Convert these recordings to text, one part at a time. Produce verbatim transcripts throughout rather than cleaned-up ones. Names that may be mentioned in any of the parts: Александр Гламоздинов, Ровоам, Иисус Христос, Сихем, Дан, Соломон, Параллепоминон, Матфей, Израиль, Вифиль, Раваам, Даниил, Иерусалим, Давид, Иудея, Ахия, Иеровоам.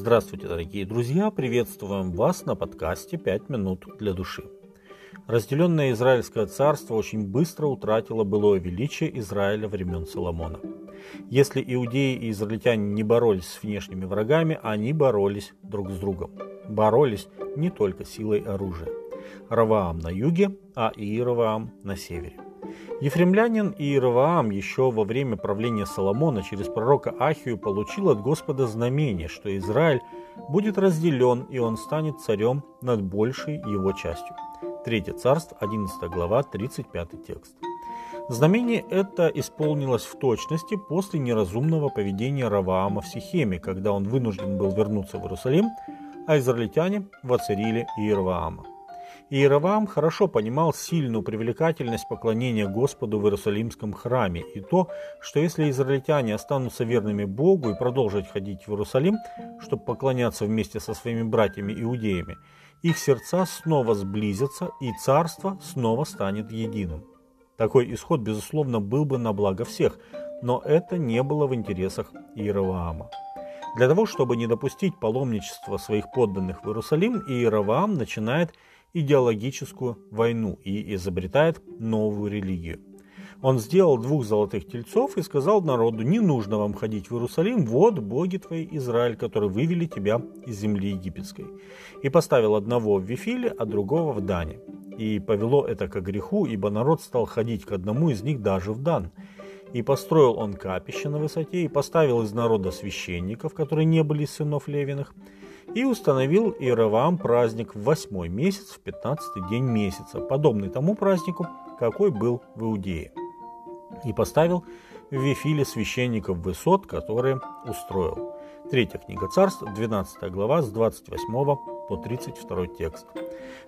Здравствуйте, дорогие друзья! Приветствуем вас на подкасте «пять минут для души». Разделенное Израильское царство очень быстро утратило былое величие Израиля времен Соломона. Если иудеи и израильтяне не боролись с внешними врагами, они боролись друг с другом. Боролись не только силой оружия. Ровоам на юге, а Иеровоам на севере. Ефремлянин Иеровоам еще во время правления Соломона через пророка Ахию получил от Господа знамение, что Израиль будет разделен, и он станет царем над большей его частью. Третье царство, одиннадцатая глава, тридцать пятый текст. Знамение это исполнилось в точности после неразумного поведения Раваама в Сихеме, когда он вынужден был вернуться в Иерусалим, а израильтяне воцарили Иеровоама. Иеровоам хорошо понимал сильную привлекательность поклонения Господу в Иерусалимском храме и то, что если израильтяне останутся верными Богу и продолжат ходить в Иерусалим, чтобы поклоняться вместе со своими братьями-иудеями, их сердца снова сблизятся и царство снова станет единым. Такой исход, безусловно, был бы на благо всех, но это не было в интересах Иеровоама. Для того, чтобы не допустить паломничества своих подданных в Иерусалим, Иеровоам начинает идеологическую войну и изобретает новую религию. Он сделал двух золотых тельцов и сказал народу: «Не нужно вам ходить в Иерусалим, вот боги твои, Израиль, которые вывели тебя из земли египетской». И поставил одного в Вифиле, а другого в Дане. И повело это ко греху, ибо народ стал ходить к одному из них даже в Дан. И построил он капище на высоте, и поставил из народа священников, которые не были из сынов Левиных, и установил Иеровоам праздник в восьмой месяц, в пятнадцатый день месяца, подобный тому празднику, какой был в Иудее. И поставил в Вифиле священников высот, которые устроил. Третья книга царств, двенадцатая глава, с двадцать восьмого по тридцать второй текст.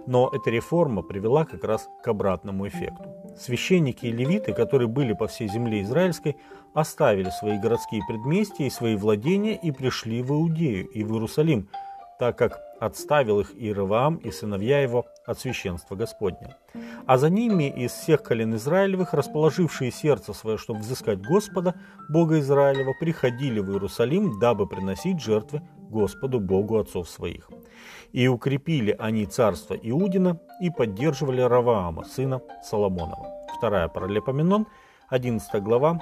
Но эта реформа привела как раз к обратному эффекту. Священники и левиты, которые были по всей земле израильской, оставили свои городские предместья и свои владения и пришли в Иудею и в Иерусалим, так как отставил их Иеровоам и сыновья его от священства Господня. А за ними из всех колен Израилевых, расположившие сердце свое, чтобы взыскать Господа, Бога Израилева, приходили в Иерусалим, дабы приносить жертвы Господу, Богу отцов своих. И укрепили они царство Иудина и поддерживали Раваама, сына Соломонова. Вторая Параллепоминон, одиннадцатая глава,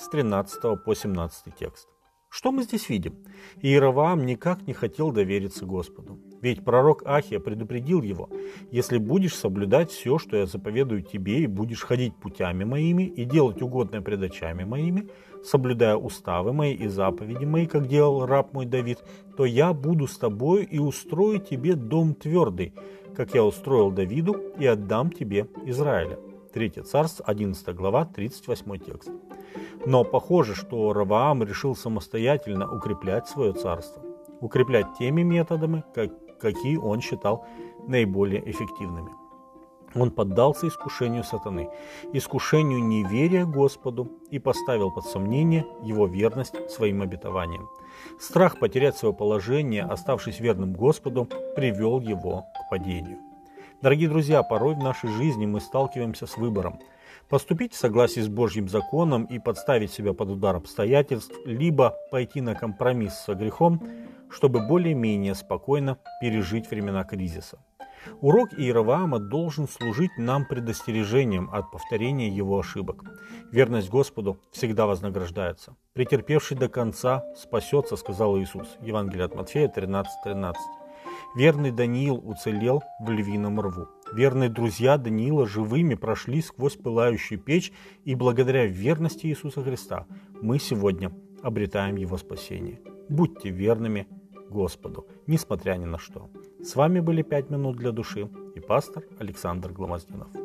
с тринадцатого по семнадцатый текст. Что мы здесь видим? Иеровоам никак не хотел довериться Господу. Ведь пророк Ахия предупредил его: «Если будешь соблюдать все, что я заповедую тебе, и будешь ходить путями моими, и делать угодное пред очами моими, соблюдая уставы мои и заповеди мои, как делал раб мой Давид, то я буду с тобою и устрою тебе дом твердый, как я устроил Давиду, и отдам тебе Израиля». Третье царство, одиннадцатая глава, тридцать восьмой текст. Но похоже, что Раваам решил самостоятельно укреплять свое царство, укреплять теми методами, как, какие он считал наиболее эффективными. Он поддался искушению сатаны, искушению неверия Господу и поставил под сомнение его верность своим обетованиям. Страх потерять свое положение, оставшись верным Господу, привел его к падению. Дорогие друзья, порой в нашей жизни мы сталкиваемся с выбором: поступить в согласии с Божьим законом и подставить себя под удар обстоятельств, либо пойти на компромисс со грехом, чтобы более-менее спокойно пережить времена кризиса. Урок Иеровоама должен служить нам предостережением от повторения его ошибок. Верность Господу всегда вознаграждается. «Претерпевший до конца спасется», — сказал Иисус. Евангелие от Матфея тринадцать тринадцать. Верный Даниил уцелел в львином рву. Верные друзья Даниила живыми прошли сквозь пылающую печь, и благодаря верности Иисуса Христа мы сегодня обретаем его спасение. Будьте верными Господу, несмотря ни на что. С вами были «пять минут для души» и пастор Александр Гламоздинов.